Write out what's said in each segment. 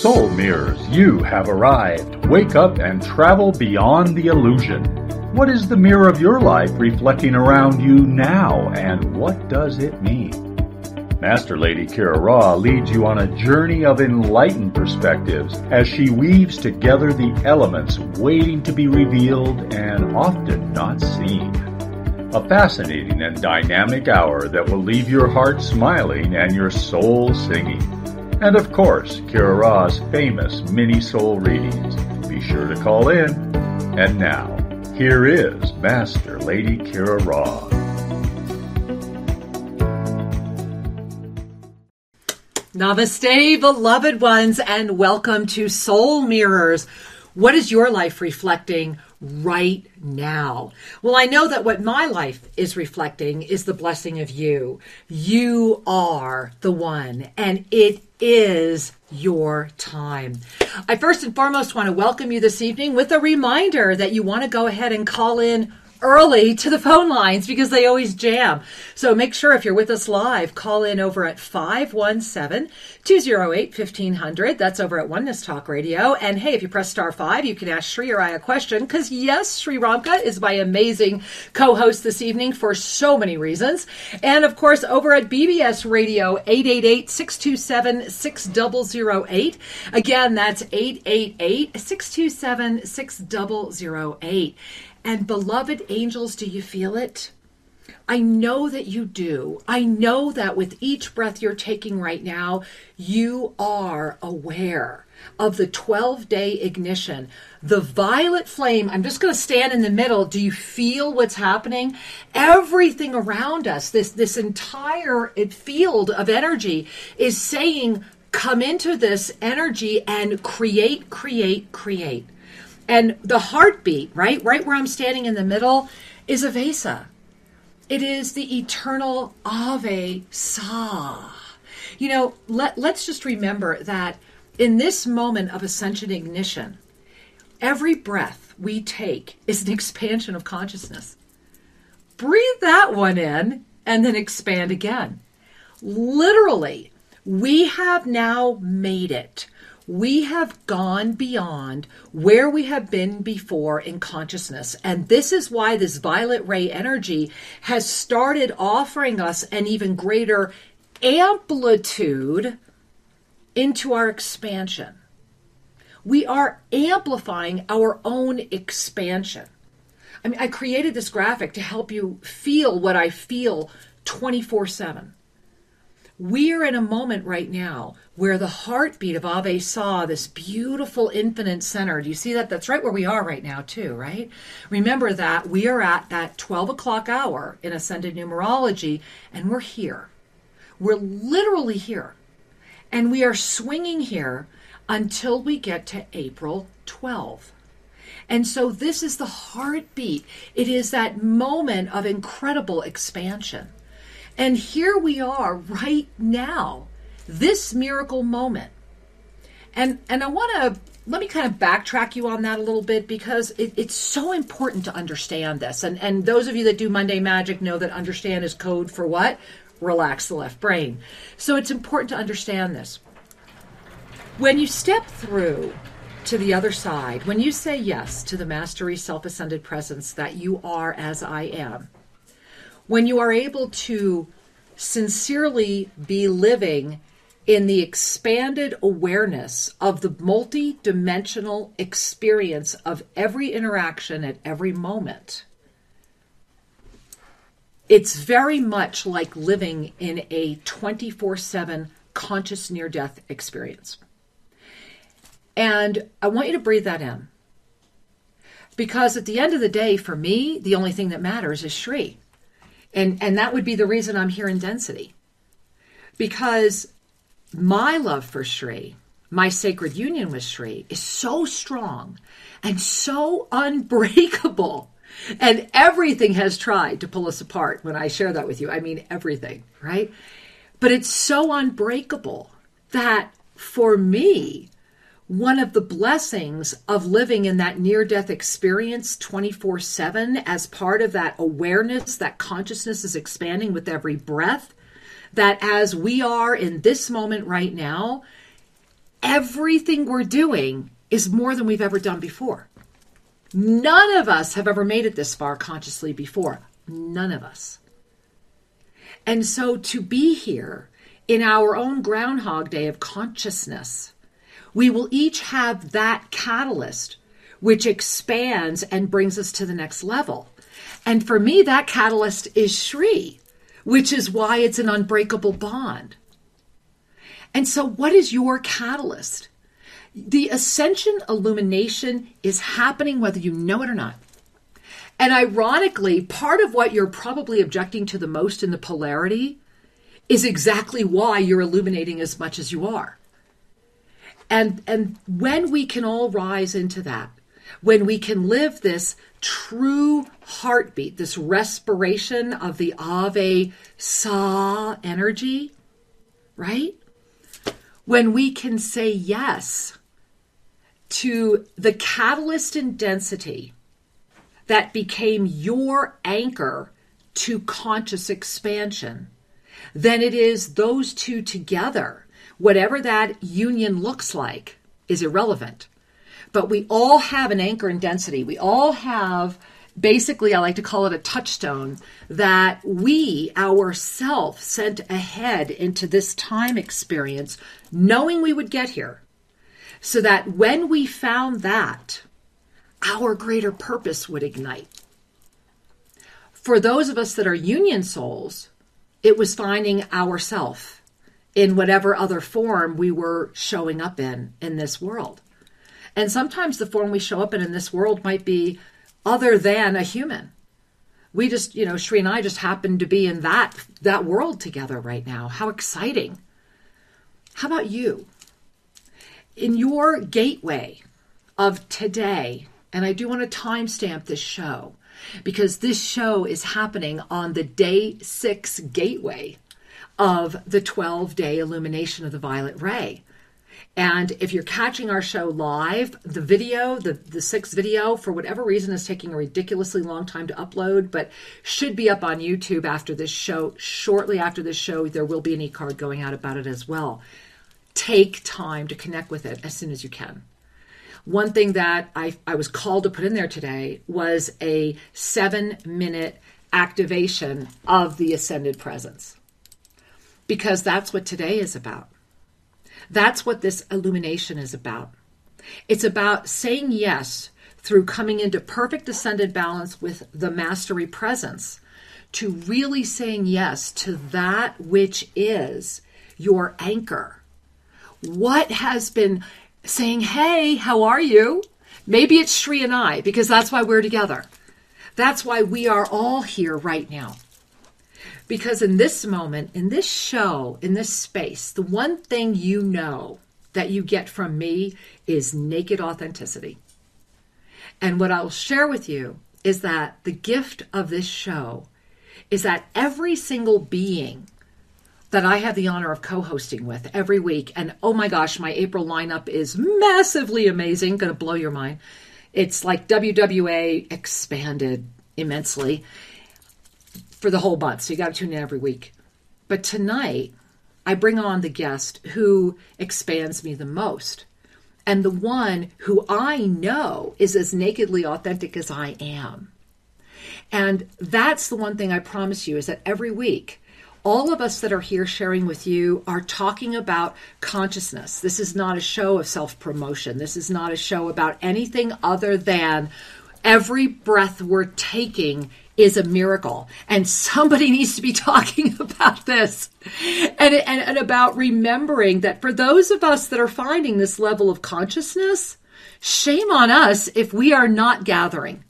Soul Mirrors, you have arrived. Wake up and travel beyond the illusion. What is the mirror of your life reflecting around you now, and what does it mean? Master Lady Kira Ra leads you on a journey of enlightened perspectives as she weaves together the elements waiting to be revealed and often not seen. A fascinating and dynamic hour that will leave your heart smiling and your soul singing. And of course, Kira Ra's famous mini soul readings. Be sure to call in. And now, here is Master Lady Kira Ra. Namaste, beloved ones, and welcome to Soul Mirrors. What is your life reflecting right now? Well, I know that what my life is reflecting is the blessing of you. You are the one, and it is your time. I first and foremost want to welcome you this evening with a reminder that you want to go ahead and call in early to the phone lines because they always jam. So make sure if you're with us live, call in over at 517-208-1500. That's over at Oneness Talk Radio. And hey, if you press *5, you can ask Sri or I a question because yes, Sri Ramka is my amazing co-host this evening for so many reasons. And of course, over at BBS Radio, 888-627-6008. Again, that's 888-627-6008. And beloved angels, do you feel it? I know that you do. I know that with each breath you're taking right now, you are aware of the 12-day ignition, the violet flame. I'm just going to stand in the middle. Do you feel what's happening? Everything around us, this entire field of energy is saying, come into this energy and create, create, create. And the heartbeat, right where I'm standing in the middle, is Avesa. It is the eternal Avesa. You know, let's just remember that in this moment of ascension ignition, every breath we take is an expansion of consciousness. Breathe that one in and then expand again. Literally, we have now made it. We have gone beyond where we have been before in consciousness. And this is why this violet ray energy has started offering us an even greater amplitude into our expansion. We are amplifying our own expansion. I mean, I created this graphic to help you feel what I feel 24/7. We're in a moment right now where the heartbeat of Avesa, this beautiful infinite center, do you see that? That's right where we are right now too, right? Remember that we are at that 12 o'clock hour in Ascended Numerology, and we're here. We're literally here. And we are swinging here until we get to April 12th. And so this is the heartbeat. It is that moment of incredible expansion. And here we are right now, this miracle moment. And I want to, let me kind of backtrack you on that a little bit because it's so important to understand this. And those of you that do Monday Magic know that understand is code for what? Relax the left brain. So it's important to understand this. When you step through to the other side, when you say yes to the mastery self-ascended presence that you are as I am, when you are able to sincerely be living in the expanded awareness of the multi-dimensional experience of every interaction at every moment, it's very much like living in a 24/7 conscious near-death experience. And I want you to breathe that in. Because at the end of the day, for me, the only thing that matters is Shri. And that would be the reason I'm here in density. Because my love for Shri, my sacred union with Shri, is so strong and so unbreakable. And everything has tried to pull us apart when I share that with you. I mean everything, right? But it's so unbreakable that for me, one of the blessings of living in that near-death experience 24/7 as part of that awareness, that consciousness is expanding with every breath, that as we are in this moment right now, everything we're doing is more than we've ever done before. None of us have ever made it this far consciously before. None of us. And so to be here in our own Groundhog Day of consciousness, we will each have that catalyst which expands and brings us to the next level. And for me, that catalyst is Shri, which is why it's an unbreakable bond. And so what is your catalyst? The ascension illumination is happening whether you know it or not. And ironically, part of what you're probably objecting to the most in the polarity is exactly why you're illuminating as much as you are. And when we can all rise into that, when we can live this true heartbeat, this respiration of the Avesa energy, right? When we can say yes to the catalyst and density that became your anchor to conscious expansion, then it is those two together. Whatever that union looks like is irrelevant. But we all have an anchor and density. We all have, basically, I like to call it a touchstone, that we ourselves sent ahead into this time experience, knowing we would get here. So that when we found that, our greater purpose would ignite. For those of us that are union souls, it was finding ourself in whatever other form we were showing up in this world. And sometimes the form we show up in this world might be other than a human. We just, you know, Shri and I just happen to be in that world together right now. How exciting. How about you? In your gateway of today, and I do want to timestamp this show because this show is happening on the day 6 gateway of the 12-day illumination of the violet ray. And if you're catching our show live, the video, the 6th video, for whatever reason, is taking a ridiculously long time to upload, but should be up on YouTube after this show. Shortly after this show, there will be an e-card going out about it as well. Take time to connect with it as soon as you can. One thing that I was called to put in there today was a 7-minute activation of the Ascended Presence, because that's what today is about. That's what this illumination is about. It's about saying yes through coming into perfect ascended balance with the mastery presence, to really saying yes to that which is your anchor. What has been saying, hey, how are you? Maybe it's Shri and I, because that's why we're together. That's why we are all here right now. Because in this moment, in this show, in this space, the one thing you know that you get from me is naked authenticity. And what I'll share with you is that the gift of this show is that every single being that I have the honor of co-hosting with every week, and oh my gosh, my April lineup is massively amazing, going to blow your mind. It's like WWA expanded immensely for the whole month, so you got to tune in every week. But tonight, I bring on the guest who expands me the most, and the one who I know is as nakedly authentic as I am. And that's the one thing I promise you, is that every week, all of us that are here sharing with you are talking about consciousness. This is not a show of self-promotion. This is not a show about anything other than every breath we're taking is a miracle, and somebody needs to be talking about this and about remembering that for those of us that are finding this level of consciousness, shame on us if we are not gathering.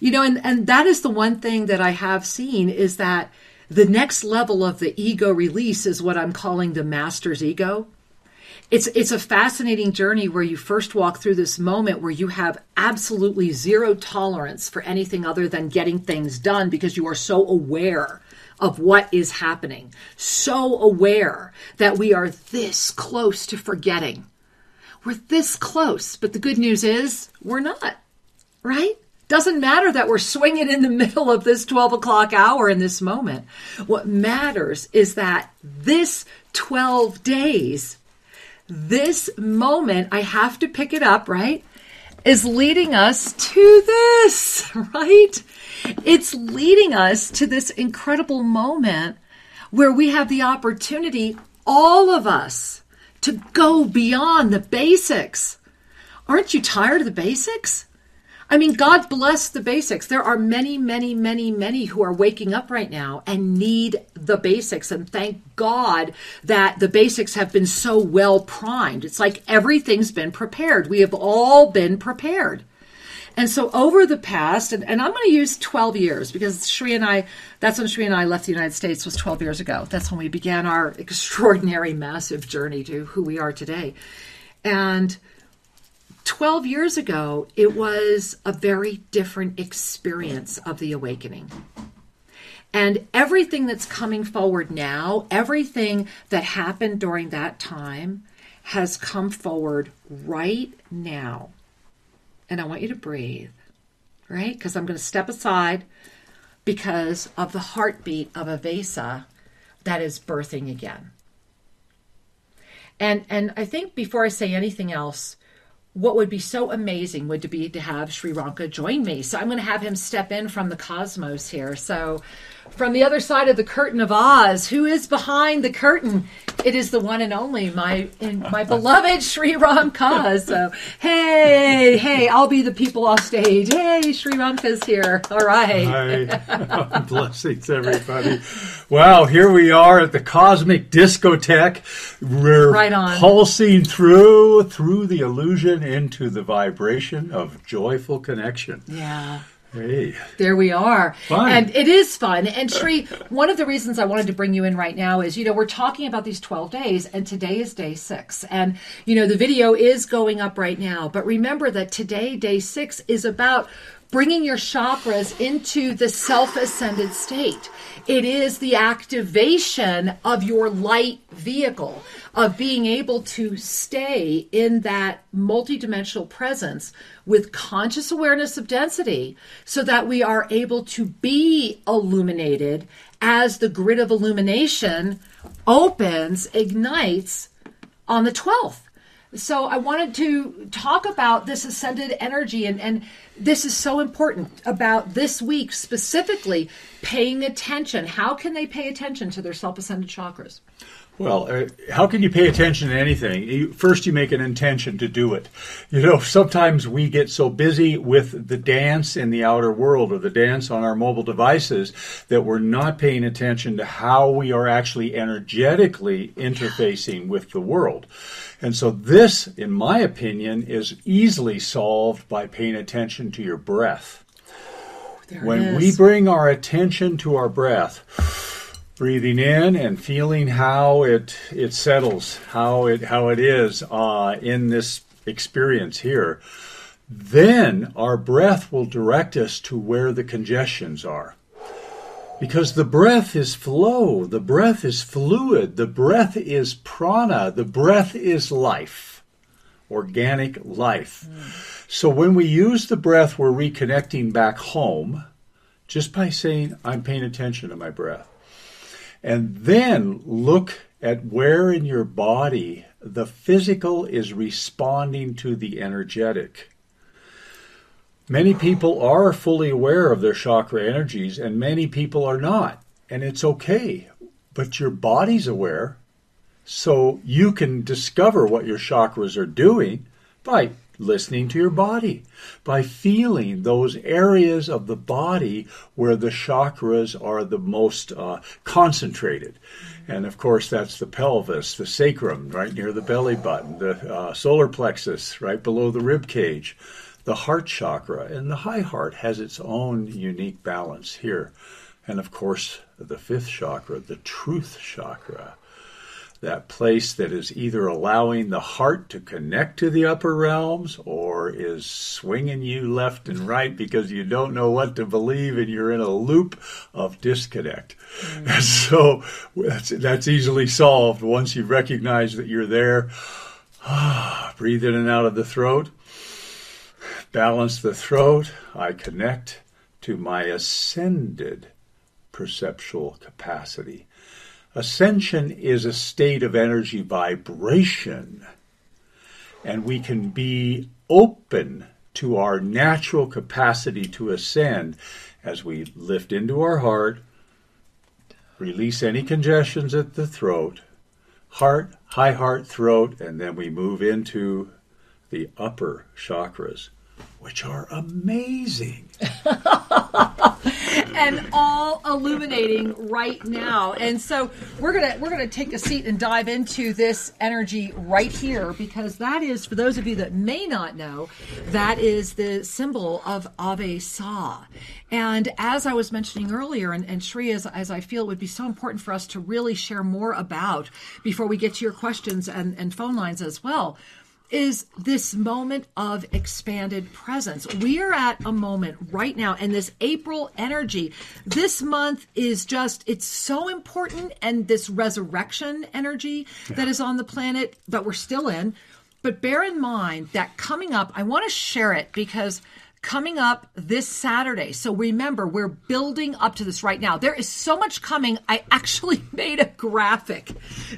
You know, and that is the one thing that I have seen, is that the next level of the ego release is what I'm calling the master's ego. It's a fascinating journey where you first walk through this moment where you have absolutely zero tolerance for anything other than getting things done, because you are so aware of what is happening, so aware that we are this close to forgetting. We're this close, but the good news is we're not, right? Doesn't matter that we're swinging in the middle of this 12 o'clock hour in this moment. What matters is that this 12 days this moment, I have to pick it up, right, is leading us to this, right? It's leading us to this incredible moment where we have the opportunity, all of us, to go beyond the basics. Aren't you tired of the basics? I mean, God bless the basics. There are many, many, many, many who are waking up right now and need the basics. And thank God that the basics have been so well primed. It's like everything's been prepared. We have all been prepared. And so over the past, and I'm going to use 12 years because Sri and I, that's when Sri and I left the United States, was 12 years ago. That's when we began our extraordinary, massive journey to who we are today. And 12 years ago, it was a very different experience of the awakening. And everything that's coming forward now, everything that happened during that time has come forward right now. And I want you to breathe, right? Because I'm going to step aside because of the heartbeat of Avesa that is birthing again. And I think before I say anything else, what would be so amazing would be to have Sri Ramka join me. So I'm going to have him step in from the cosmos here. So from the other side of the curtain of Oz, who is behind the curtain? It is the one and only, my beloved Sri Ramka. So, hey, I'll be the people off stage. Hey, Sri Ramka's here. All right. Hi. Blessings, everybody. Wow, here we are at the Cosmic Discotheque. We're right on. Pulsing through the illusion into the vibration of joyful connection. Yeah. Hey. There we are. Fun. And it is fun. And Sri, one of the reasons I wanted to bring you in right now is, we're talking about these 12 days, and today is day 6. And, the video is going up right now. But remember that today, day 6, is about bringing your chakras into the self-ascended state. It is the activation of your light vehicle, of being able to stay in that multidimensional presence with conscious awareness of density so that we are able to be illuminated as the grid of illumination opens, ignites on the 12th. So I wanted to talk about this ascended energy, and this is so important about this week, specifically paying attention. How can they pay attention to their self-ascended chakras? Well, how can you pay attention to anything? First, you make an intention to do it. Sometimes we get so busy with the dance in the outer world or the dance on our mobile devices that we're not paying attention to how we are actually energetically interfacing with the world. And so this, in my opinion, is easily solved by paying attention to your breath. When we bring our attention to our breath, breathing in and feeling how it settles, how it is in this experience here, then our breath will direct us to where the congestions are. Because the breath is flow, the breath is fluid, the breath is prana, the breath is life, organic life. Mm. So when we use the breath, we're reconnecting back home just by saying, I'm paying attention to my breath. And then look at where in your body the physical is responding to the energetic. Many people are fully aware of their chakra energies, and many people are not. And it's okay, but your body's aware. So you can discover what your chakras are doing by listening to your body, by feeling those areas of the body where the chakras are the most concentrated. And of course, that's the pelvis, the sacrum, right near the belly button, the solar plexus, right below the rib cage, the heart chakra, and the high heart has its own unique balance here. And of course, the fifth chakra, the truth chakra. That place that is either allowing the heart to connect to the upper realms or is swinging you left and right because you don't know what to believe and you're in a loop of disconnect. Mm-hmm. And so that's easily solved once you recognize that you're there. Breathe in and out of the throat. Balance the throat. I connect to my ascended perceptual capacity. Ascension is a state of energy vibration, and we can be open to our natural capacity to ascend as we lift into our heart, release any congestions at the throat, heart, high heart, throat, and then we move into the upper chakras, which are amazing. And all illuminating right now. And so we're gonna take a seat and dive into this energy right here, because that is, for those of you that may not know, that is the symbol of Avesa. And as I was mentioning earlier, and Shri, as I feel it would be so important for us to really share more about before we get to your questions and phone lines as well, is this moment of expanded presence. We are at a moment right now, and this April energy, this month is just, it's so important, and this resurrection energy that is on the planet that we're still in. But bear in mind that coming up, I want to share it because coming up this Saturday. So remember, we're building up to this right now. There is so much coming. I actually made a graphic.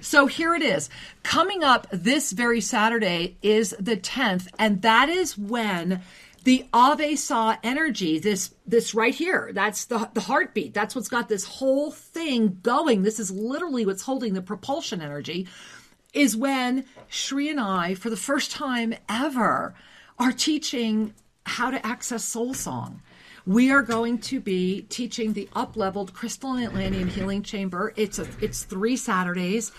So here it is. Coming up this very Saturday is the 10th, and that is when the Avesa energy, this right here, that's the heartbeat. That's what's got this whole thing going. This is literally what's holding the propulsion energy, is when Shri and I, for the first time ever, are teaching how to access soul song. We are going to be teaching the up-leveled Crystalline Atlantean Healing Chamber. It's 3 Saturdays.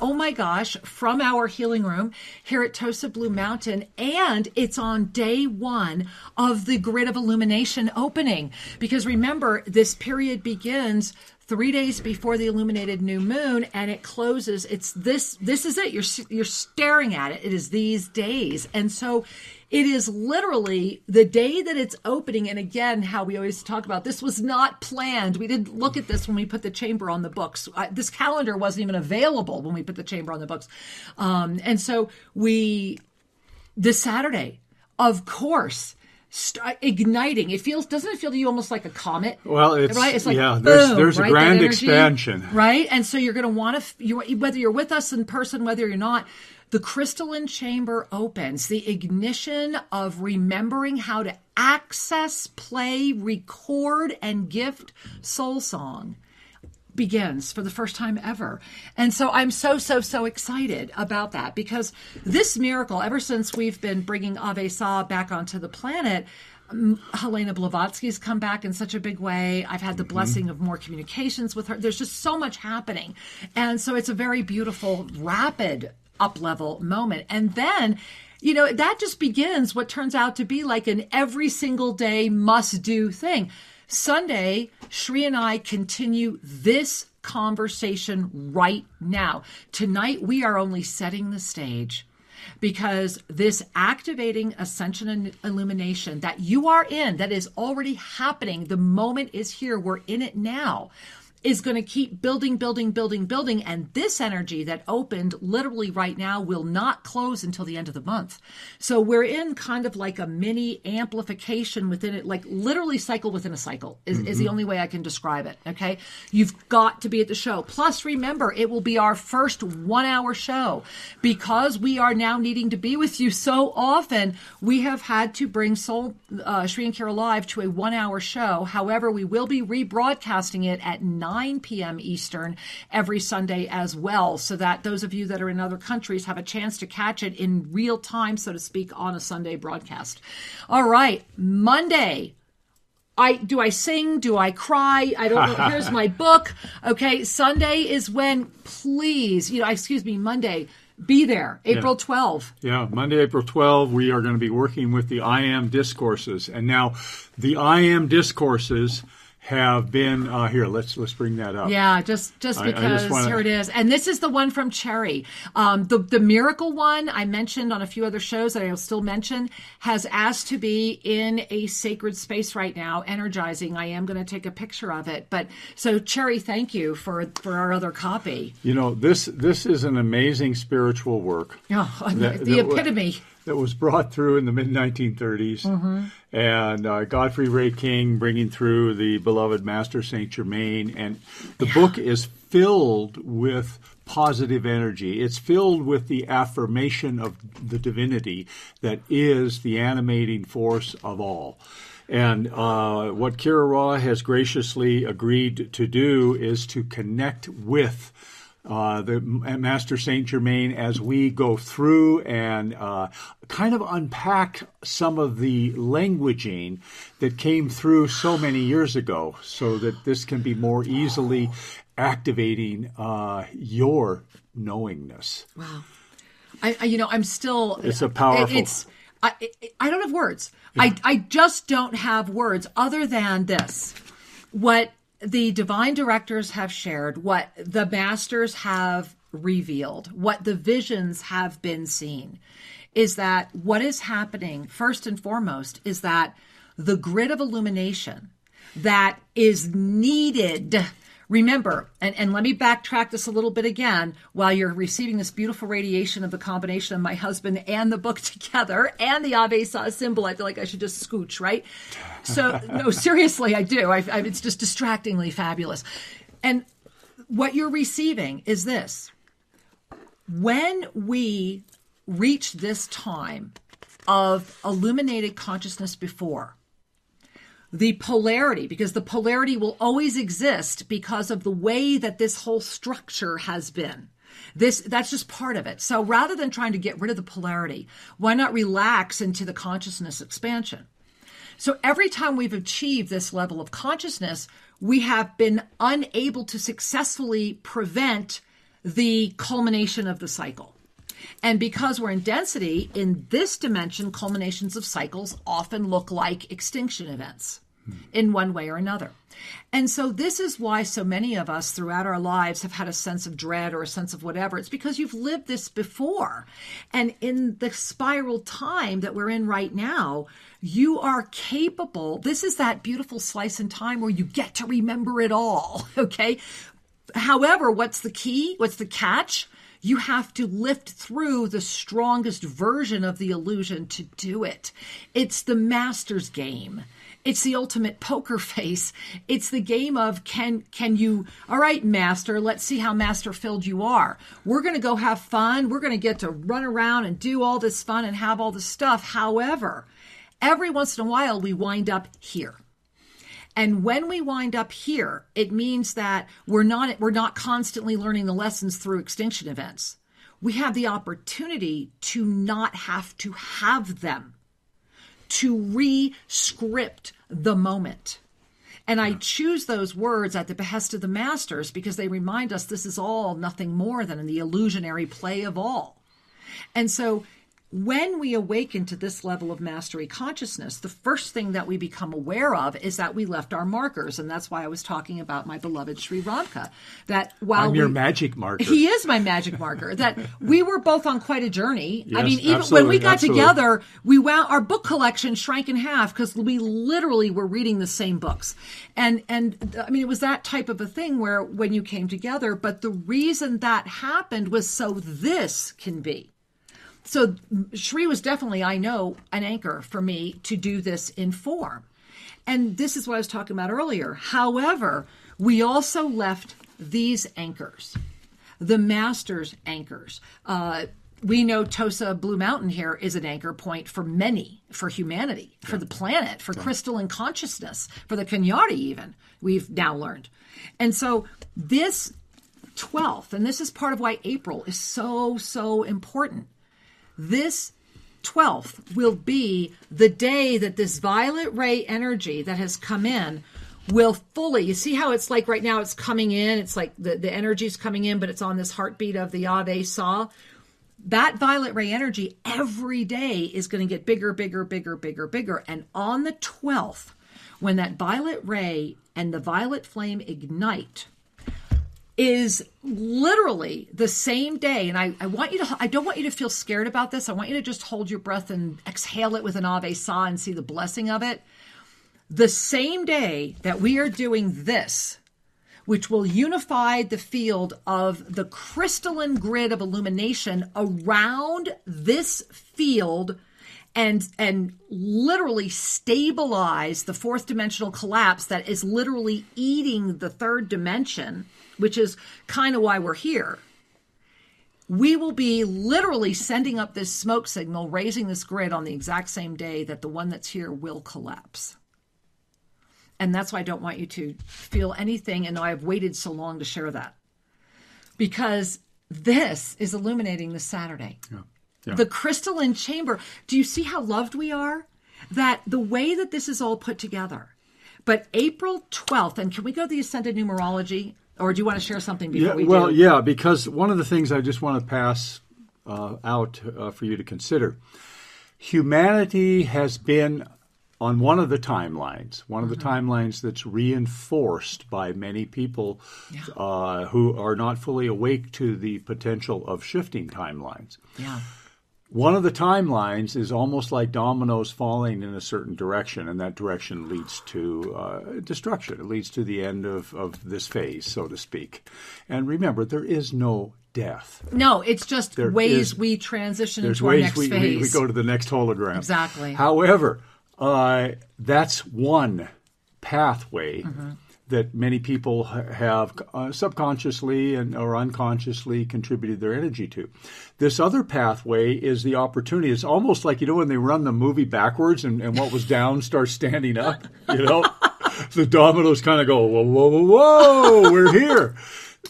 Oh my gosh, from our healing room here at Tosa Blue Mountain. And it's on day 1 of the Grid of Illumination opening. Because remember, this period begins 3 days before the illuminated new moon, and it closes. It's this is it. You're staring at it. It is these days. And so it is literally the day that it's opening. And again, how we always talk about, this was not planned. We didn't look at this when we put the chamber on the books. This calendar wasn't even available when we put the chamber on the books. And so this Saturday, of course, igniting. Doesn't it feel to you almost like a comet? Well, it's right? It's like, yeah, there's right? A grand expansion, right? And so you're going to want to, whether you're with us in person, whether you're not, the crystalline chamber opens, the ignition of remembering how to access, play, record, and gift soul song begins for the first time ever. And so I'm so excited about that, because this miracle, ever since we've been bringing Avesa back onto the planet, Helena Blavatsky's come back in such a big way. I've had the blessing of more communications with her. There's just so much happening. And so it's a very beautiful, rapid up-level moment. And then, that just begins what turns out to be like an every single day must-do thing. Sunday, Shri and I continue this conversation right now. Tonight, we are only setting the stage, because this activating ascension and illumination that you are in, that is already happening, the moment is here, we're in it now, is going to keep building. And this energy that opened literally right now will not close until the end of the month. So we're in kind of like a mini amplification within it, like literally cycle within a cycle is the only way I can describe it. Okay. You've got to be at the show. Plus, remember, it will be our first 1-hour show, because we are now needing to be with you so often. We have had to bring Shri and Kira Live to a 1-hour show. However, we will be rebroadcasting it at 9 p.m. Eastern every Sunday as well, so that those of you that are in other countries have a chance to catch it in real time, so to speak, on a Sunday broadcast. All right, Monday. Do I sing? Do I cry? I don't know. Here's my book. Okay, Sunday is when, please, Monday, be there, April 12. Yeah, Monday, April 12, we are going to be working with the I Am Discourses. And now the I Am Discourses have been here. Let's bring that up. Yeah, just because here it is, and this is the one from Cherry. The miracle one I mentioned on a few other shows that I'll still mention has asked to be in a sacred space right now, energizing. I am going to take a picture of it. But so Cherry, thank you for our other copy. This is an amazing spiritual work. The epitome. That was brought through in the mid 1930s, and Godfrey Ray King bringing through the beloved Master Saint Germain. And the book is filled with positive energy. It's filled with the affirmation of the divinity that is the animating force of all. And what Kira Ra has graciously agreed to do is to connect with the Master Saint Germain as we go through and kind of unpack some of the languaging that came through so many years ago, so that this can be more easily activating your knowingness. Wow. I you know, I'm still... It's a powerful... I don't have words. Yeah. I just don't have words other than this. What the divine directors have shared, what the masters have revealed, what the visions have been seen, is that what is happening first and foremost is that the grid of illumination that is needed. Remember, and let me backtrack this a little bit again, while you're receiving this beautiful radiation of the combination of my husband and the book together and the Avesa symbol, I feel like I should just scooch, right? So, no, seriously, I do. It's just distractingly fabulous. And what you're receiving is this. When we reach this time of illuminated consciousness before, the polarity, because the polarity will always exist because of the way that this whole structure has been. That's just part of it. So rather than trying to get rid of the polarity, why not relax into the consciousness expansion? So every time we've achieved this level of consciousness, we have been unable to successfully prevent the culmination of the cycle. And because we're in density, in this dimension, culminations of cycles often look like extinction events in one way or another. And so this is why so many of us throughout our lives have had a sense of dread or a sense of whatever. It's because you've lived this before. And in the spiral time that we're in right now, you are capable. This is that beautiful slice in time where you get to remember it all, okay? However, what's the key? What's the catch? You have to lift through the strongest version of the illusion to do it. It's the master's game. It's the ultimate poker face. It's the game of can you, all right, master, let's see how master filled you are. We're going to go have fun. We're going to get to run around and do all this fun and have all this stuff. However, every once in a while, we wind up here. And when we wind up here, it means that we're not constantly learning the lessons through extinction events. We have the opportunity to not have to have them, to re-script the moment. And I choose those words at the behest of the masters because they remind us this is all nothing more than the illusionary play of all. And so when we awaken to this level of mastery consciousness, the first thing that we become aware of is that we left our markers. And that's why I was talking about my beloved Sri Ramka. That while I'm your magic marker. He is my magic marker. That we were both on quite a journey. Yes, I mean, even when we got together, our book collection shrank in half because we literally were reading the same books. And I mean, it was that type of a thing where when you came together, but the reason that happened was so this can be. So Sri was definitely, I know, an anchor for me to do this in form. And this is what I was talking about earlier. However, we also left these anchors, the master's anchors. We know Tosa Blue Mountain here is an anchor point for many, for humanity, for the planet, for crystalline consciousness, for the Kenyati even, we've now learned. And so this 12th, and this is part of why April is so, so important. This 12th will be the day that this violet ray energy that has come in will fully, you see how it's like right now it's coming in, it's like the energy's coming in, but it's on this heartbeat of the Avesa. That violet ray energy every day is going to get bigger, bigger, bigger, bigger, bigger. And on the 12th, when that violet ray and the violet flame ignite, is literally the same day. And I don't want you to feel scared about this. I want you to just hold your breath and exhale it with an Avesa and see the blessing of it. The same day that we are doing this, which will unify the field of the crystalline grid of illumination around this field and literally stabilize the fourth dimensional collapse that is literally eating the third dimension, which is kind of why we're here. We will be literally sending up this smoke signal, raising this grid on the exact same day that the one that's here will collapse. And that's why I don't want you to feel anything. And I've waited so long to share that, because this is illuminating this Saturday. Yeah. Yeah. The crystalline chamber. Do you see how loved we are? That the way that this is all put together. But April 12th, and can we go to the Ascended Numerology? Or do you want to share something before we do? Well, yeah, because one of the things I just want to pass out for you to consider. Humanity has been on one of the timelines, one of the timelines that's reinforced by many people who are not fully awake to the potential of shifting timelines. Yeah. One of the timelines is almost like dominoes falling in a certain direction, and that direction leads to destruction. It leads to the end of this phase, so to speak. And remember, there is no death. No, it's just ways we transition into our next phase. We go to the next hologram. Exactly. However, that's one pathway that many people have subconsciously and or unconsciously contributed their energy to. This other pathway is the opportunity. It's almost like, you know, when they run the movie backwards and what was down starts standing up, you know, the dominoes kind of go, whoa, whoa, whoa, whoa, we're here.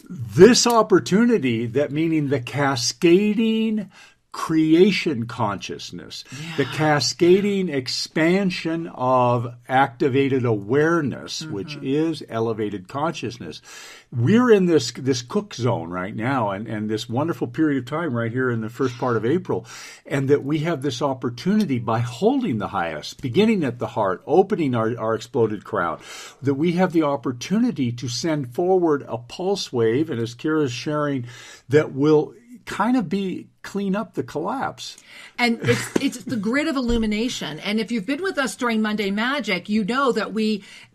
This opportunity, that meaning the cascading creation consciousness, the cascading expansion of activated awareness, which is elevated consciousness. We're in this cook zone right now, and this wonderful period of time right here in the first part of April, and that we have this opportunity by holding the highest, beginning at the heart, opening our exploded crown, that we have the opportunity to send forward a pulse wave, and as Kira's sharing, that will kind of clean up the collapse. And it's the grid of illumination. And if you've been with us during Monday Magic, you know that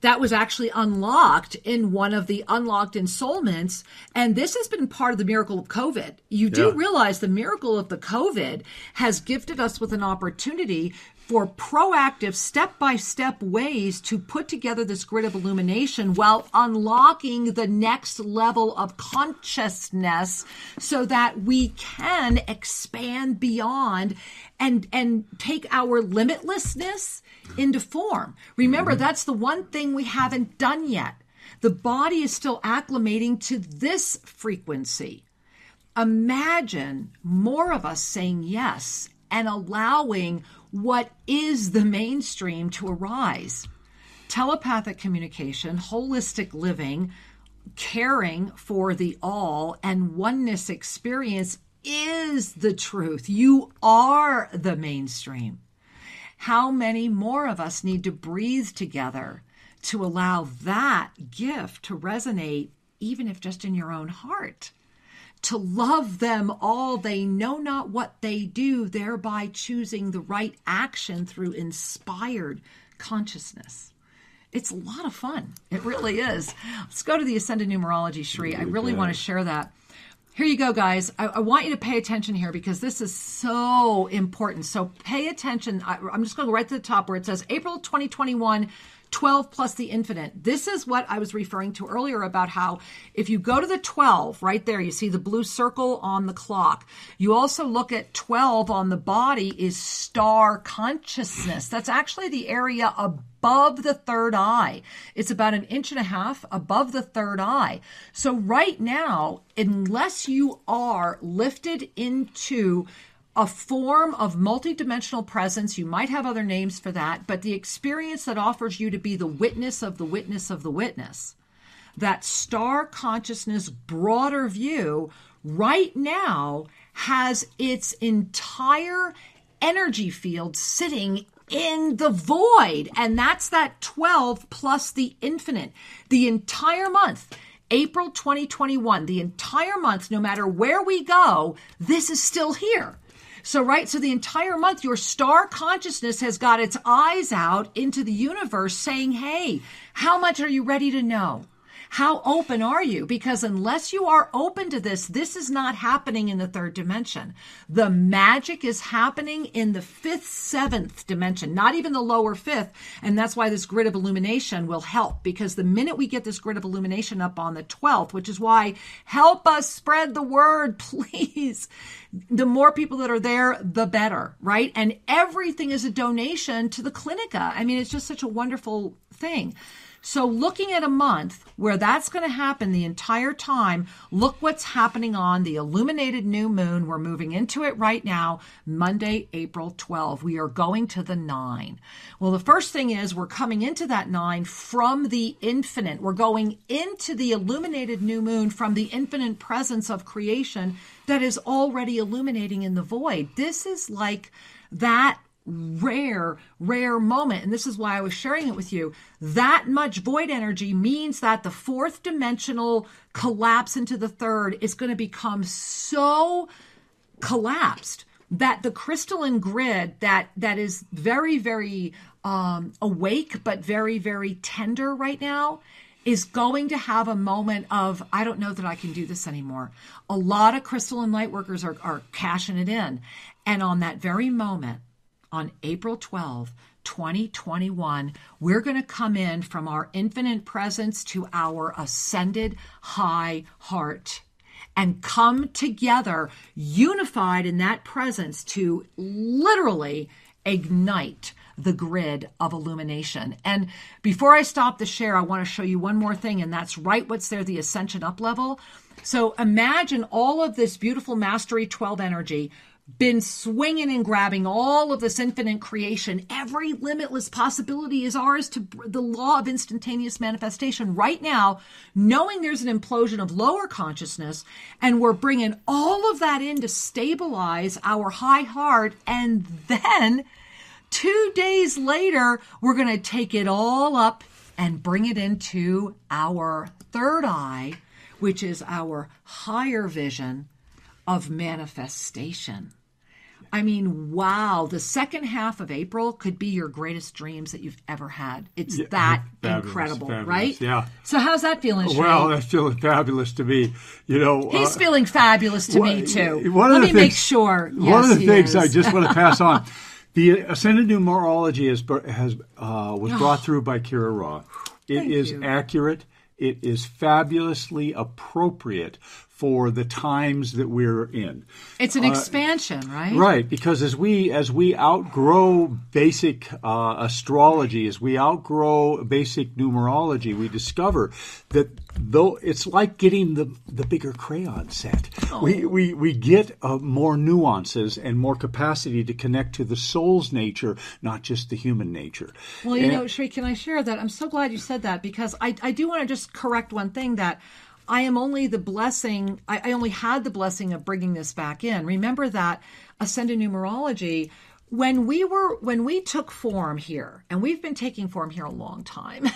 that was actually unlocked in one of the unlocked ensoulments. And this has been part of the miracle of COVID. You do realize the miracle of the COVID has gifted us with an opportunity for proactive, step-by-step ways to put together this grid of illumination while unlocking the next level of consciousness so that we can expand beyond and take our limitlessness into form. Remember, that's the one thing we haven't done yet. The body is still acclimating to this frequency. Imagine more of us saying yes and allowing what is the mainstream to arise. Telepathic communication, holistic living, caring for the all, and oneness experience is the truth. You are the mainstream. How many more of us need to breathe together to allow that gift to resonate, even if just in your own heart? To love them all, they know not what they do, thereby choosing the right action through inspired consciousness. It's a lot of fun. It really is. Let's go to the Ascended Numerology, Sri. I really want to share that. Here you go, guys. I want you to pay attention here because this is so important. So pay attention. I'm just going to go right to the top where it says April 2021, 12 plus the infinite. This is what I was referring to earlier about how if you go to the 12 right there, you see the blue circle on the clock. You also look at 12 on the body is star consciousness. That's actually the area above the third eye. It's about 1.5 inches above the third eye. So right now, unless you are lifted into a form of multidimensional presence, you might have other names for that, but the experience that offers you to be the witness of the witness of the witness, that star consciousness broader view right now has its entire energy field sitting in the void. And that's that 12 plus the infinite, the entire month. April 2021, the entire month, no matter where we go, this is still here. So the entire month, your star consciousness has got its eyes out into the universe saying, hey, how much are you ready to know? How open are you? Because unless you are open to this, this is not happening in the third dimension. The magic is happening in the fifth, seventh dimension, not even the lower fifth. And that's why this grid of illumination will help, because the minute we get this grid of illumination up on the 12th, which is why help us spread the word, please. The more people that are there, the better, right? And everything is a donation to the Clinica. I mean, it's just such a wonderful thing. So looking at a month where that's going to happen the entire time, look what's happening on the illuminated new moon. We're moving into it right now, Monday, April 12. We are going to the 9. Well, the first thing is we're coming into that 9 from the infinite. We're going into the illuminated new moon from the infinite presence of creation that is already illuminating in the void. This is like that rare moment. And this is why I was sharing it with you. That much void energy means that the fourth dimensional collapse into the third is going to become so collapsed that the crystalline grid that is very, very awake, but very, very tender right now, is going to have a moment of, I don't know that I can do this anymore. A lot of crystalline lightworkers are cashing it in. And on that very moment, on April 12, 2021, we're going to come in from our infinite presence to our ascended high heart and come together unified in that presence to literally ignite the grid of illumination. And before I stop the share, I want to show you one more thing, and that's right what's there, the ascension up level. So imagine all of this beautiful mastery 12 energy been swinging and grabbing all of this infinite creation. Every limitless possibility is ours to the law of instantaneous manifestation right now, knowing there's an implosion of lower consciousness, and we're bringing all of that in to stabilize our high heart. And then 2 days later, we're going to take it all up and bring it into our third eye, which is our higher vision of manifestation. I mean, wow, the second half of April could be your greatest dreams that you've ever had. It's that fabulous, incredible, fabulous, right? Yeah. So how's that feeling, Shane? Well, that's feeling fabulous to me. You know, he's feeling fabulous to me, too. Let me make sure. Yes, one of the things I just want to pass on, the Ascended Numerology was brought through by Kira Ra. It is accurate. It is fabulously appropriate for the times that we're in. It's an expansion, right? Right, because as we outgrow basic astrology, as we outgrow basic numerology, we discover that though it's like getting the bigger crayon set. Oh. We get more nuances and more capacity to connect to the soul's nature, not just the human nature. Well, you know, Shri, can I share that? I'm so glad you said that, because I do want to just correct one thing, that I am only the blessing, I only had the blessing of bringing this back in. Remember that Ascended Numerology, when we took form here, and we've been taking form here a long time,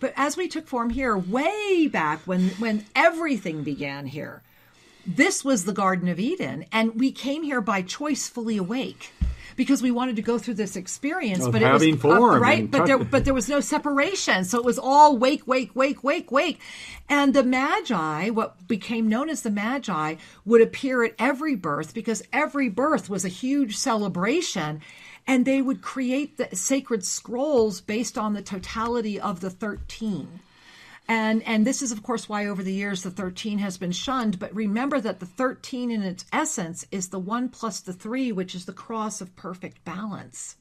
but as we took form here way back when everything began here, this was the Garden of Eden, and we came here by choice, fully awake, because we wanted to go through this experience, but it was right. But there was no separation, so it was all wake. And the Magi, what became known as the Magi, would appear at every birth, because every birth was a huge celebration, and they would create the sacred scrolls based on the totality of the 13. And this is, of course, why over the years the 13 has been shunned. But remember that the 13 in its essence is the 1 plus the 3, which is the cross of perfect balance.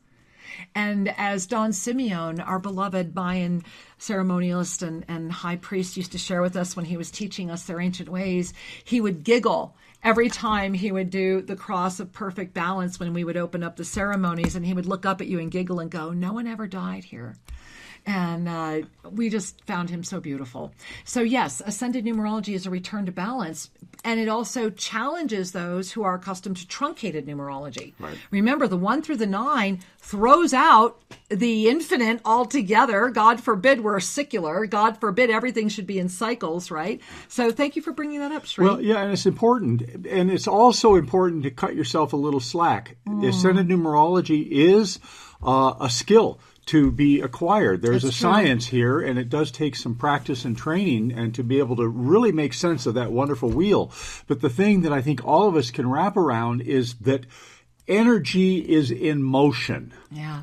And as Don Simeon, our beloved Mayan ceremonialist and high priest, used to share with us when he was teaching us their ancient ways, he would giggle every time he would do the cross of perfect balance when we would open up the ceremonies, and he would look up at you and giggle and go, "No one ever died here." And we just found him so beautiful. So yes, Ascended Numerology is a return to balance, and it also challenges those who are accustomed to truncated numerology. Right. Remember, the 1 through the 9 throws out the infinite altogether. God forbid we're secular. God forbid everything should be in cycles, right? So thank you for bringing that up, Sri. Well, yeah, and it's important. And it's also important to cut yourself a little slack. Ascended Numerology is a skill to be acquired. There's That's a science true. Here, and it does take some practice and training and to be able to really make sense of that wonderful wheel. But the thing that I think all of us can wrap around is that energy is in motion. Yeah.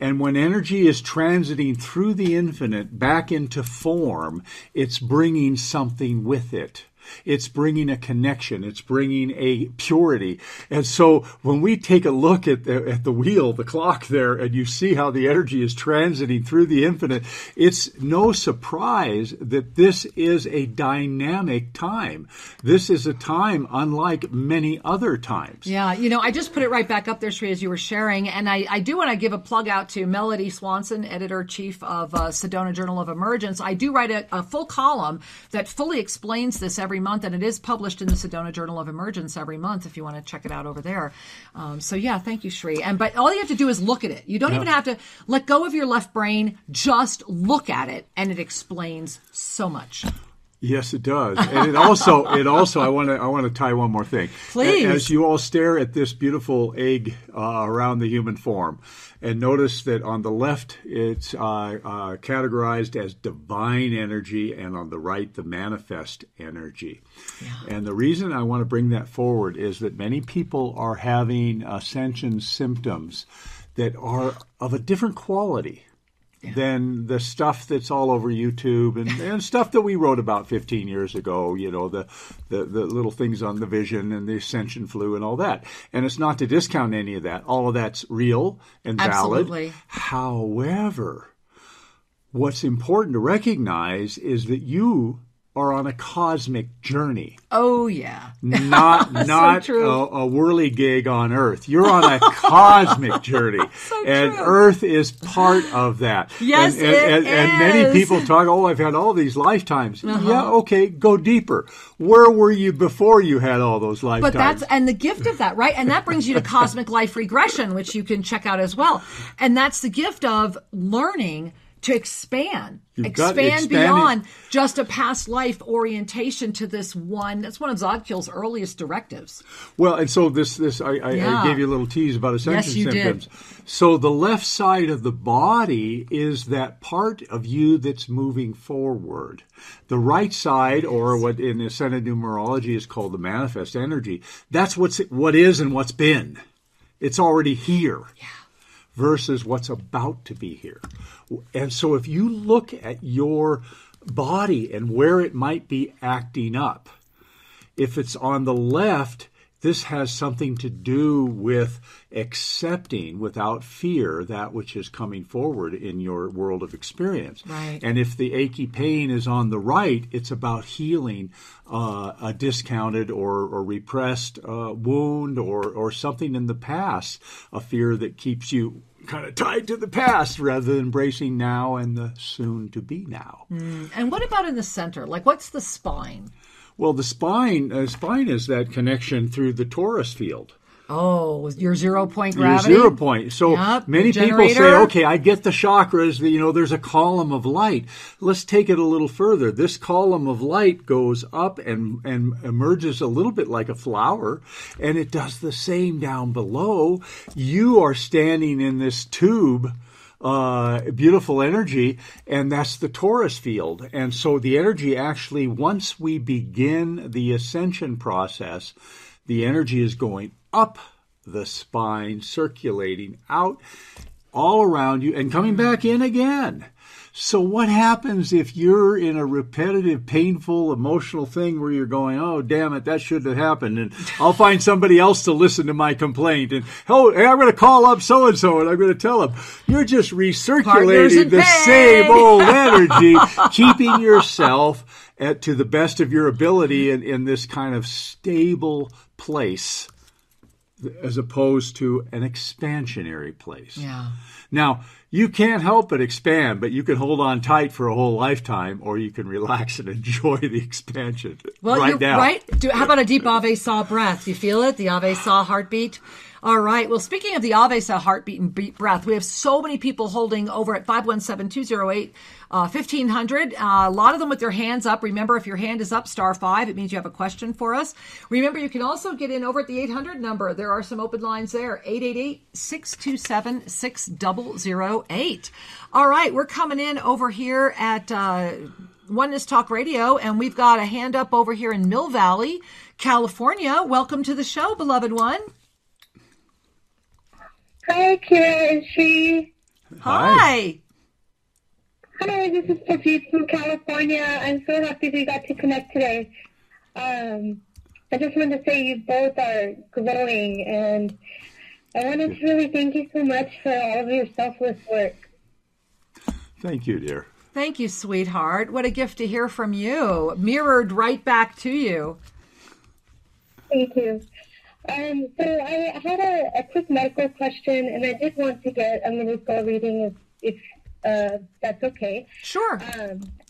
And when energy is transiting through the infinite back into form, it's bringing something with it. It's bringing a connection. It's bringing a purity. And so when we take a look at the wheel, the clock there, and you see how the energy is transiting through the infinite, it's no surprise that this is a dynamic time. This is a time unlike many other times. Yeah, you know, I just put it right back up there, Sri, as you were sharing. And I do want to give a plug out to Melody Swanson, editor-chief of Sedona Journal of Emergence. I do write a full column that fully explains this every month, and it is published in the Sedona Journal of Emergence every month if you want to check it out over there. So yeah, thank you, Sri. But all you have to do is look at it. You don't even have to let go of your left brain. Just look at it, and it explains so much. Yes, it does. And it also, I want to tie one more thing. Please. As you all stare at this beautiful egg around the human form, and notice that on the left, it's categorized as divine energy, and on the right, the manifest energy. Yeah. And the reason I want to bring that forward is that many people are having ascension symptoms that are of a different quality. Yeah. Than the stuff that's all over YouTube and stuff that we wrote about 15 years ago, you know, the little things on the vision and the ascension flu and all that. And it's not to discount any of that. All of that's real and valid. Absolutely. However, what's important to recognize is that you are on a cosmic journey. Oh, yeah. Not so a whirligig on Earth. You're on a cosmic journey. So and true. Earth is part of that. Yes, and many people talk, oh, I've had all these lifetimes. Uh-huh. Yeah, okay, go deeper. Where were you before you had all those lifetimes? But and the gift of that, right? And that brings you to cosmic life regression, which you can check out as well. And that's the gift of learning to expand beyond just a past life orientation to this one. That's one of Zodkiel's earliest directives. Well, and so I gave you a little tease about ascension symptoms. Did. So the left side of the body is that part of you that's moving forward. The right side, or what in Ascended Numerology is called the manifest energy, that's what is and what's been. It's already here. Yeah. Versus what's about to be here. And so if you look at your body and where it might be acting up, if it's on the left, this has something to do with accepting without fear that which is coming forward in your world of experience. Right. And if the achy pain is on the right, it's about healing a discounted or repressed wound or something in the past, a fear that keeps you kind of tied to the past rather than embracing now and the soon to be now. Mm. And what about in the center? Like, what's the spine? Well, the spine is that connection through the torus field. Oh, your 0 point gravity? Your 0 point. So many people say, okay, I get the chakras, there's a column of light. Let's take it a little further. This column of light goes up and emerges a little bit like a flower, and it does the same down below. You are standing in this tube. Beautiful energy, and that's the torus field. And so the energy actually, once we begin the ascension process, the energy is going up the spine, circulating out all around you and coming back in again. So what happens if you're in a repetitive, painful, emotional thing where you're going, oh, damn it, that shouldn't have happened, and I'll find somebody else to listen to my complaint, and oh, hey, I'm going to call up so-and-so, and I'm going to tell them. You're just recirculating the same old energy, keeping yourself to the best of your ability in this kind of stable place as opposed to an expansionary place. Yeah. Now, you can't help but expand, but you can hold on tight for a whole lifetime, or you can relax and enjoy the expansion right now. Right? How about a deep Avesa breath? You feel it? The Avesa heartbeat? All right. Well, speaking of the Avesa heartbeat and beat breath, we have so many people holding over at 517-208-1500. A lot of them with their hands up. Remember, if your hand is up, *5, it means you have a question for us. Remember, you can also get in over at the 800 number. There are some open lines there, 888-627-6008. All right. We're coming in over here at Oneness Talk Radio, and we've got a hand up over here in Mill Valley, California. Welcome to the show, beloved one. Hi, Kira and Sri. Hi. Hi, this is Pazit from California. I'm so happy we got to connect today. I just wanted to say you both are glowing, and I wanted to really thank you so much for all of your selfless work. Thank you, dear. Thank you, sweetheart. What a gift to hear from you. Mirrored right back to you. Thank you. So I had a quick medical question, and I did want to get a medical reading if that's okay. Sure.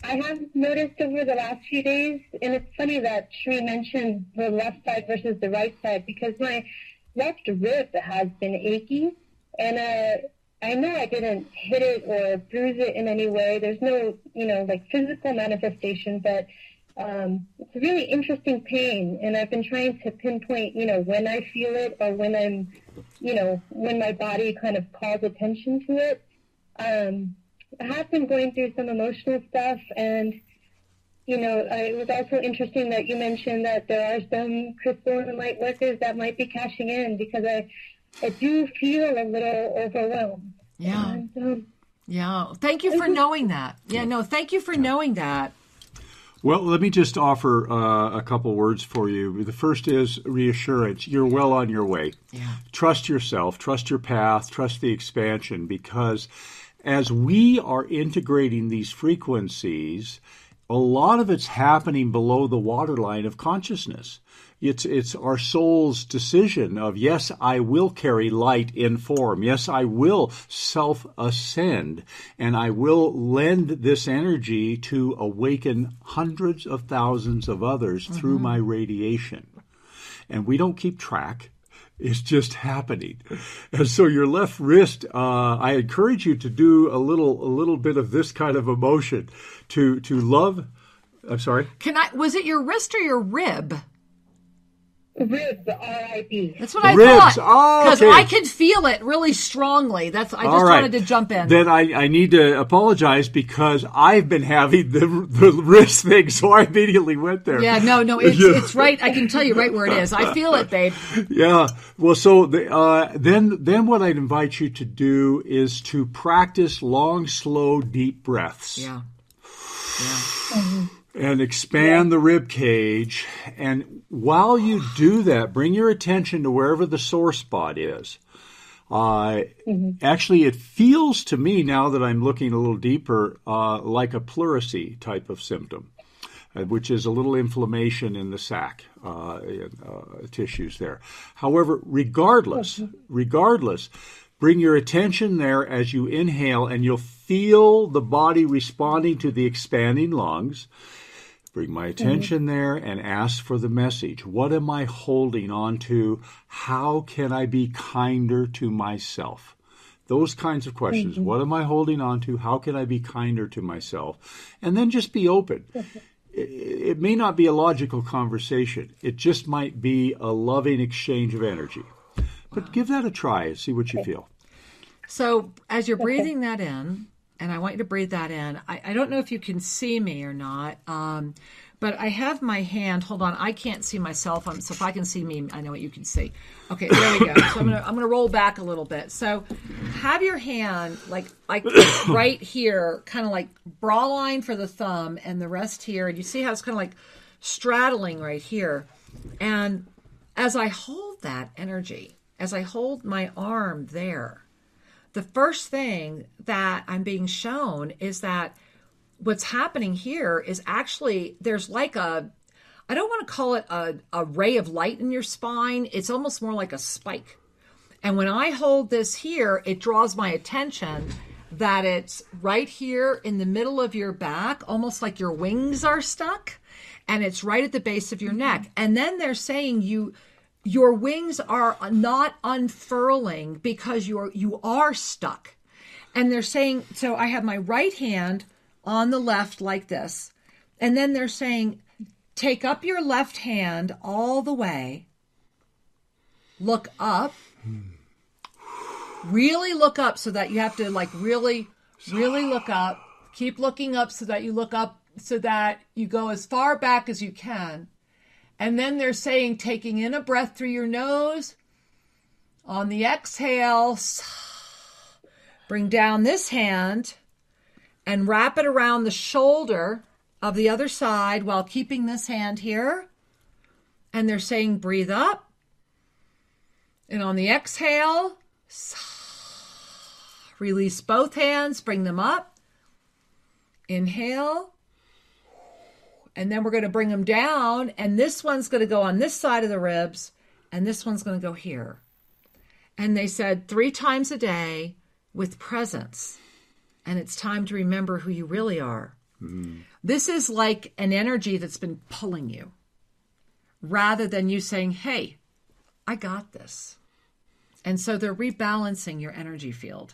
I have noticed over the last few days, and it's funny that Sri mentioned the left side versus the right side, because my left rib has been achy, and I know I didn't hit it or bruise it in any way. There's no, physical manifestation, but it's a really interesting pain, and I've been trying to pinpoint, when I feel it or when I'm, when my body kind of calls attention to it. I have been going through some emotional stuff, and, it was also interesting that you mentioned that there are some crystalline light workers that might be cashing in, because I do feel a little overwhelmed. Yeah. And, thank you for knowing that. Yeah, no, thank you for knowing that. Well, let me just offer a couple words for you. The first is reassurance. You're well on your way. Yeah. Trust yourself. Trust your path. Trust the expansion, because as we are integrating these frequencies, a lot of it's happening below the waterline of consciousness. It's our soul's decision of, yes, I will carry light in form. Yes, I will self-ascend, and I will lend this energy to awaken hundreds of thousands of others through my radiation. And we don't keep track. It's just happening. And so your left wrist, I encourage you to do a little bit of this kind of emotion to love. I'm sorry. Was it your wrist or your rib? Ribs, R-I-B. That's what I thought. Because I can feel it really strongly. I just wanted to jump in. Then I need to apologize, because I've been having the wrist thing, so I immediately went there. Yeah, no, it's right. I can tell you right where it is. I feel it, babe. Yeah. Well, so then what I'd invite you to do is to practice long, slow, deep breaths. Yeah. Yeah. And expand the rib cage. And while you do that, bring your attention to wherever the sore spot is. Actually, it feels to me, now that I'm looking a little deeper, like a pleurisy type of symptom, which is a little inflammation in the sac tissues there. However, regardless, bring your attention there as you inhale, and you'll feel the body responding to the expanding lungs. Bring my attention there and ask for the message. What am I holding on to? How can I be kinder to myself? Those kinds of questions. What am I holding on to? How can I be kinder to myself? And then just be open. It may not be a logical conversation. It just might be a loving exchange of energy. But give that a try and see what you feel. So as you're breathing that in, and I want you to breathe that in, I don't know if you can see me or not, but I have my hand. Hold on. I can't see myself. So if I can see me, I know what you can see. Okay, there we go. So I'm gonna roll back a little bit. So have your hand like right here, kind of like bra line for the thumb and the rest here. And you see how it's kind of like straddling right here. And as I hold that energy, as I hold my arm there, the first thing that I'm being shown is that what's happening here is actually there's like a, I don't want to call it a ray of light in your spine. It's almost more like a spike. And when I hold this here, it draws my attention that it's right here in the middle of your back, almost like your wings are stuck, and it's right at the base of your neck. And then they're saying you Your wings are not unfurling because you are stuck. And they're saying, so I have my right hand on the left like this. And then they're saying, take up your left hand all the way. Look up. Really look up, so that you have to like really, really look up. Keep looking up so that you look up, so that you go as far back as you can. And then they're saying, taking in a breath through your nose. On the exhale, bring down this hand and wrap it around the shoulder of the other side while keeping this hand here. And they're saying, breathe up. And on the exhale, release both hands, bring them up. Inhale. And then we're going to bring them down, and this one's going to go on this side of the ribs, and this one's going to go here. And they said 3 times a day with presence, and it's time to remember who you really are. Mm-hmm. This is like an energy that's been pulling you, rather than you saying, hey, I got this. And so they're rebalancing your energy field.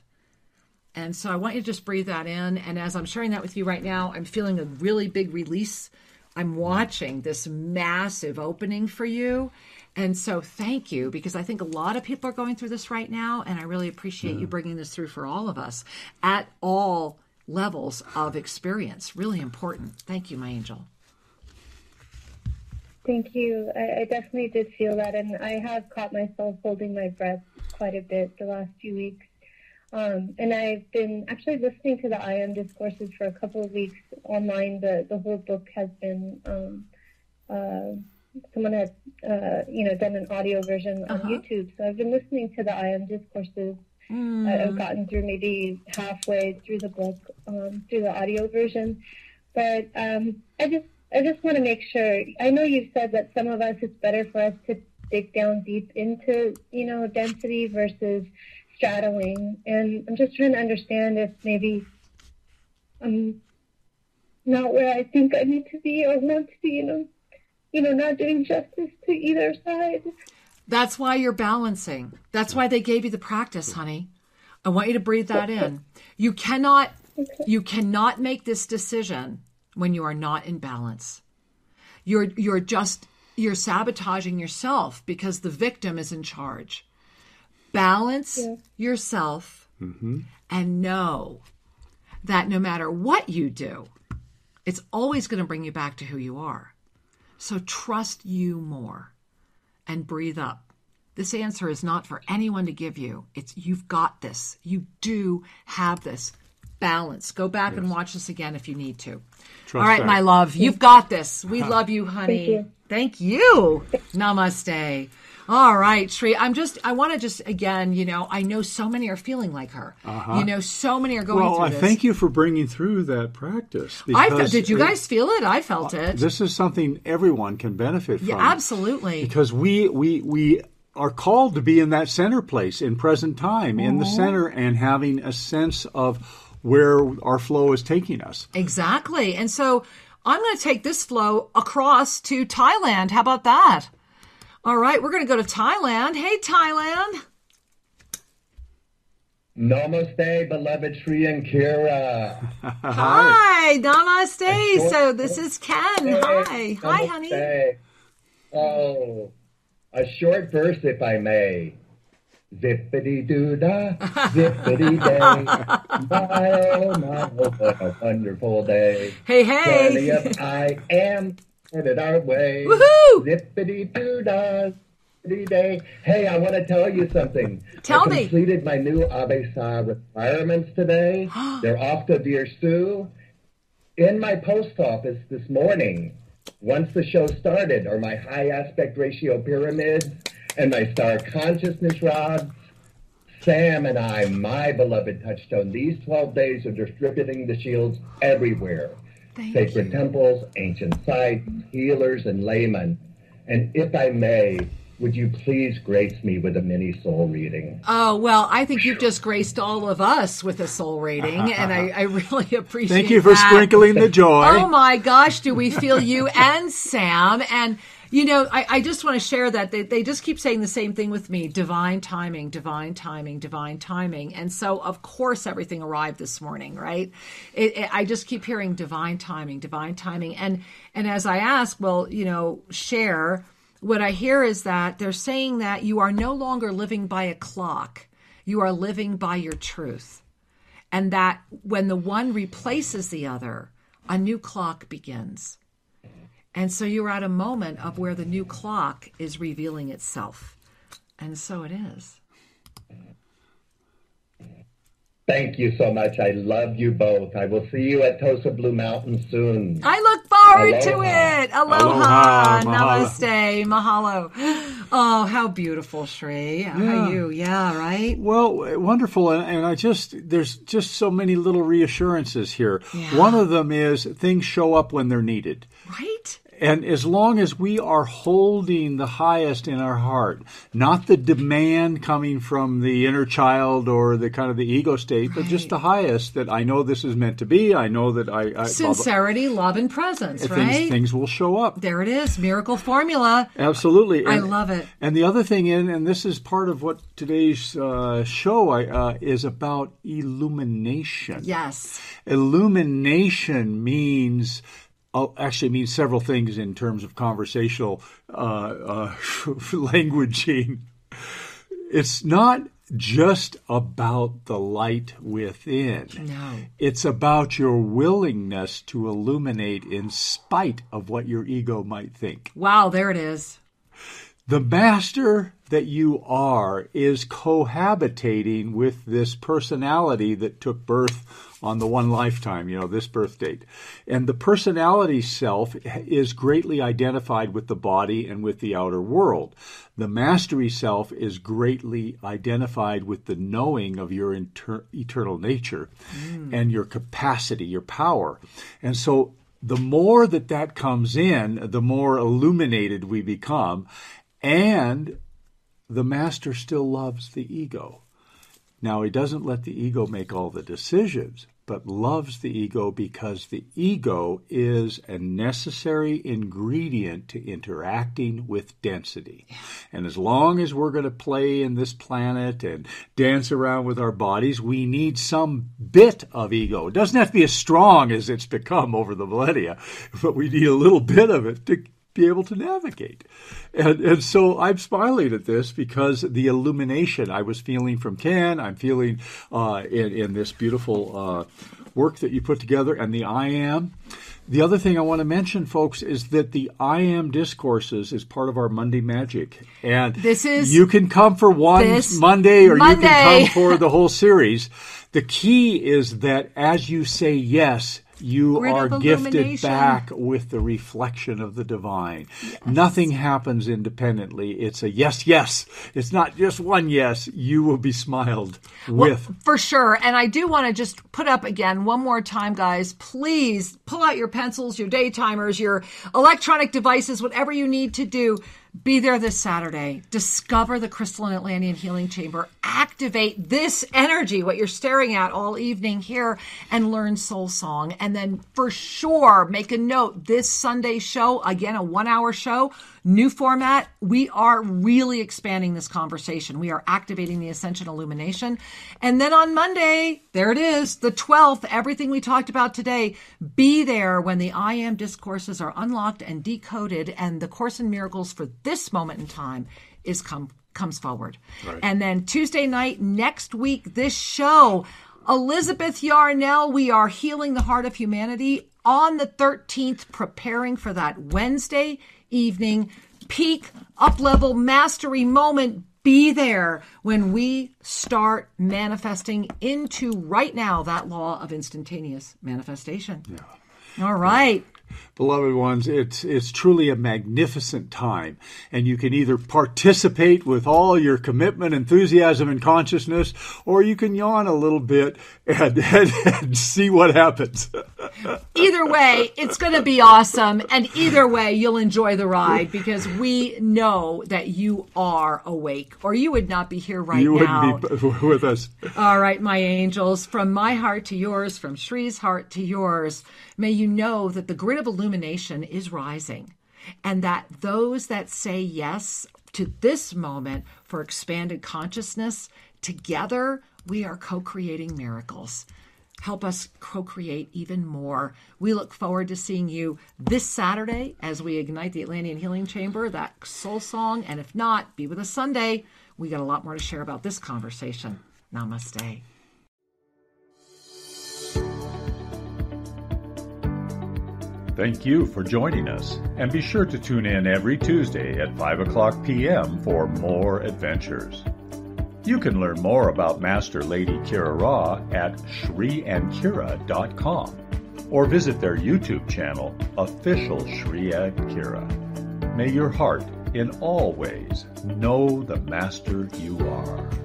And so I want you to just breathe that in. And as I'm sharing that with you right now, I'm feeling a really big release. I'm watching this massive opening for you. And so thank you, because I think a lot of people are going through this right now. And I really appreciate you bringing this through for all of us at all levels of experience. Really important. Thank you, my angel. Thank you. I definitely did feel that. And I have caught myself holding my breath quite a bit the last few weeks. And I've been actually listening to the I Am Discourses for a couple of weeks online. The whole book has been, someone has, done an audio version on YouTube. So I've been listening to the I Am Discourses. I've gotten through maybe halfway through the book, through the audio version. But I just want to make sure, I know you've said that some of us, it's better for us to dig down deep into, density versus straddling, and I'm just trying to understand if maybe I'm not where I think I need to be or want to be, not doing justice to either side. That's why you're balancing. That's why they gave you the practice, honey. I want you to breathe that in. You cannot make this decision when you are not in balance. You're sabotaging yourself because the victim is in charge. Balance yourself and know that no matter what you do, it's always going to bring you back to who you are. So trust you more and breathe up. This answer is not for anyone to give you. It's you've got this. You do have this balance. Go back and watch this again if you need to. Trust all right, that. My love, you've got this. We love you, honey. Thank you. Thank you. Namaste. All right, Sri. I want to again, I know so many are feeling like her. So many are going through this. Well, I thank you for bringing through that practice. Did you guys feel it? I felt it. This is something everyone can benefit from. Yeah, absolutely. Because we are called to be in that center place in present time, in the center, and having a sense of where our flow is taking us. Exactly. And so I'm going to take this flow across to Thailand. How about that? All right, we're going to go to Thailand. Hey, Thailand. Namaste, beloved Sri and Kira. Hi, namaste. So this is Ken. Hi. Namaste. Hi, honey. Oh, a short verse, if I may. Zippity-doo-dah, zippity-day. My, oh, my, what a wonderful day. Hey. Journey of I Am. It our way. Woohoo! Zippity doo dah, zippity day. Hey, I want to tell you something. Tell me. I completed my new Avesa requirements today. They're off to Dear Sue. In my post office this morning, once the show started, are my high aspect ratio pyramids and my star consciousness rods. Sam and I, my beloved touchstone, these 12 days are distributing the shields everywhere. Sacred temples, ancient sites, healers, and laymen. And if I may, would you please grace me with a mini soul reading? Oh, well, I think you've just graced all of us with a soul reading, and I really appreciate that. Thank you for sprinkling the joy. Oh, my gosh, do we feel you and Sam. And you know, I just want to share that they just keep saying the same thing with me. Divine timing, divine timing, divine timing. And so, of course, everything arrived this morning, right? I just keep hearing divine timing, divine timing. And as I ask, well, you know, share, what I hear is that they're saying that you are no longer living by a clock. You are living by your truth. And that when the one replaces the other, a new clock begins. And so you're at a moment of where the new clock is revealing itself. And so it is. Thank you so much. I love you both. I will see you at Tosa Blue Mountain soon. I look forward to it. Aloha. Aloha. Namaste. Mahalo. Oh, how beautiful, Shri. Yeah. How are you? Yeah, right? Well, wonderful. And I there's just so many little reassurances here. Yeah. One of them is things show up when they're needed. Right? And as long as we are holding the highest in our heart, not the demand coming from the inner child or the kind of the ego state, right, but just the highest that I know this is meant to be. I know that I sincerity, blah, blah, love, and presence, things, right? Things will show up. There it is. Miracle formula. Absolutely. I love it. And the other thing, and this is part of what today's show is about, illumination. Yes. Illumination means... actually means several things in terms of conversational languaging. It's not just about the light within. No. It's about your willingness to illuminate in spite of what your ego might think. Wow, there it is. The master that you are is cohabitating with this personality that took birth on the one lifetime, you know, this birth date. And the personality self is greatly identified with the body and with the outer world. The mastery self is greatly identified with the knowing of your eternal nature and your capacity, your power. And so the more that comes in, the more illuminated we become. And the master still loves the ego. Now, he doesn't let the ego make all the decisions, but loves the ego because the ego is a necessary ingredient to interacting with density. And as long as we're going to play in this planet and dance around with our bodies, we need some bit of ego. It doesn't have to be as strong as it's become over the millennia, but we need a little bit of it to be able to navigate. And so I'm smiling at this because the illumination I was feeling from Ken, I'm feeling in this beautiful work that you put together, and the I Am. The other thing I want to mention, folks, is that the I Am Discourses is part of our Monday Magic. And this is, you can come for one Monday or Monday. You can come for the whole series. The key is that as you say yes, you are gifted back with the reflection of the divine. Yes. Nothing happens independently. It's a yes, yes. It's not just one yes. You will be smiled with. For sure. And I do want to just put up again one more time, guys. Please pull out your pencils, your day timers, your electronic devices, whatever you need to do. Be there this Saturday. Discover the Crystalline Atlantean Healing Chamber. Activate this energy, what you're staring at all evening here, and learn soul song. And then for sure, make a note, this Sunday show, again, a 1-hour show, new format. We are really expanding this conversation. We are activating the Ascension Illumination. And then on Monday, there it is, the 12th, everything we talked about today. Be there when the I Am Discourses are unlocked and decoded, and the Course in Miracles for this moment in time is comes forward. Right. And then Tuesday night, next week, this show, Elizabeth Yarnell, we are healing the heart of humanity on the 13th, preparing for that Wednesday evening peak up-level mastery moment. Be there when we start manifesting into right now that law of instantaneous manifestation. Yeah. All right. Yeah. Beloved ones, it's truly a magnificent time, and you can either participate with all your commitment, enthusiasm, and consciousness, or you can yawn a little bit and see what happens. Either way, it's going to be awesome, and either way, you'll enjoy the ride, because we know that you are awake, or you would not be here right now. You wouldn't be with us. All right, my angels, from my heart to yours, from Shri's heart to yours, may you know that the grid of illumination is rising, and that those that say yes to this moment for expanded consciousness, together we are co-creating miracles. Help us co-create even more. We look forward to seeing you this Saturday as we ignite the Atlantean Healing Chamber, that soul song. And if not, be with us Sunday. We got a lot more to share about this conversation. Namaste. Thank you for joining us, and be sure to tune in every Tuesday at 5 o'clock p.m. for more adventures. You can learn more about Master Lady Kira Ra at ShriAndKira.com or visit their YouTube channel, Official Sri and Kira. May your heart in all ways know the Master you are.